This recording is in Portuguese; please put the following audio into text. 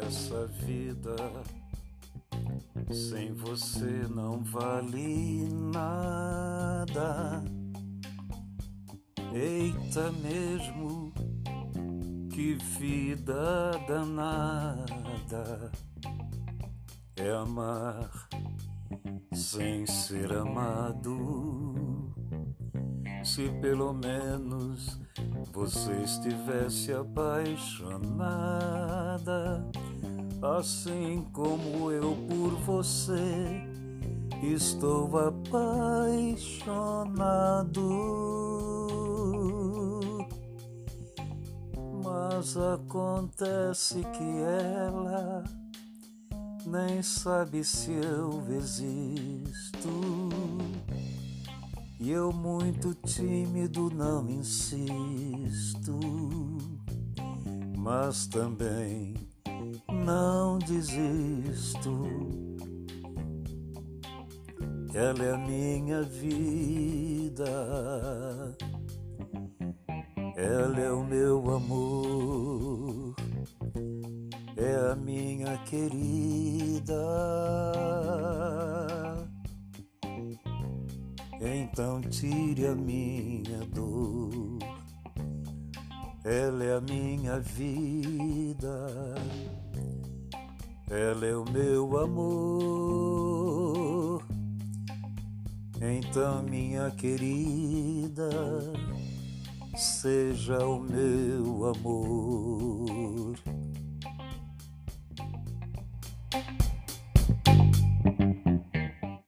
Essa vida sem você não vale nada. Eita mesmo, que vida danada é amar sem ser amado. Se pelo menos você estivesse apaixonada, assim como eu por você estou apaixonado. Mas acontece que ela nem sabe se eu existo, e eu muito tímido não insisto, mas também não desisto. Ela é a minha vida, ela é o meu amor, é a minha querida. Então tire a minha dor, ela é a minha vida, ela é o meu amor. Então, minha querida, seja o meu amor.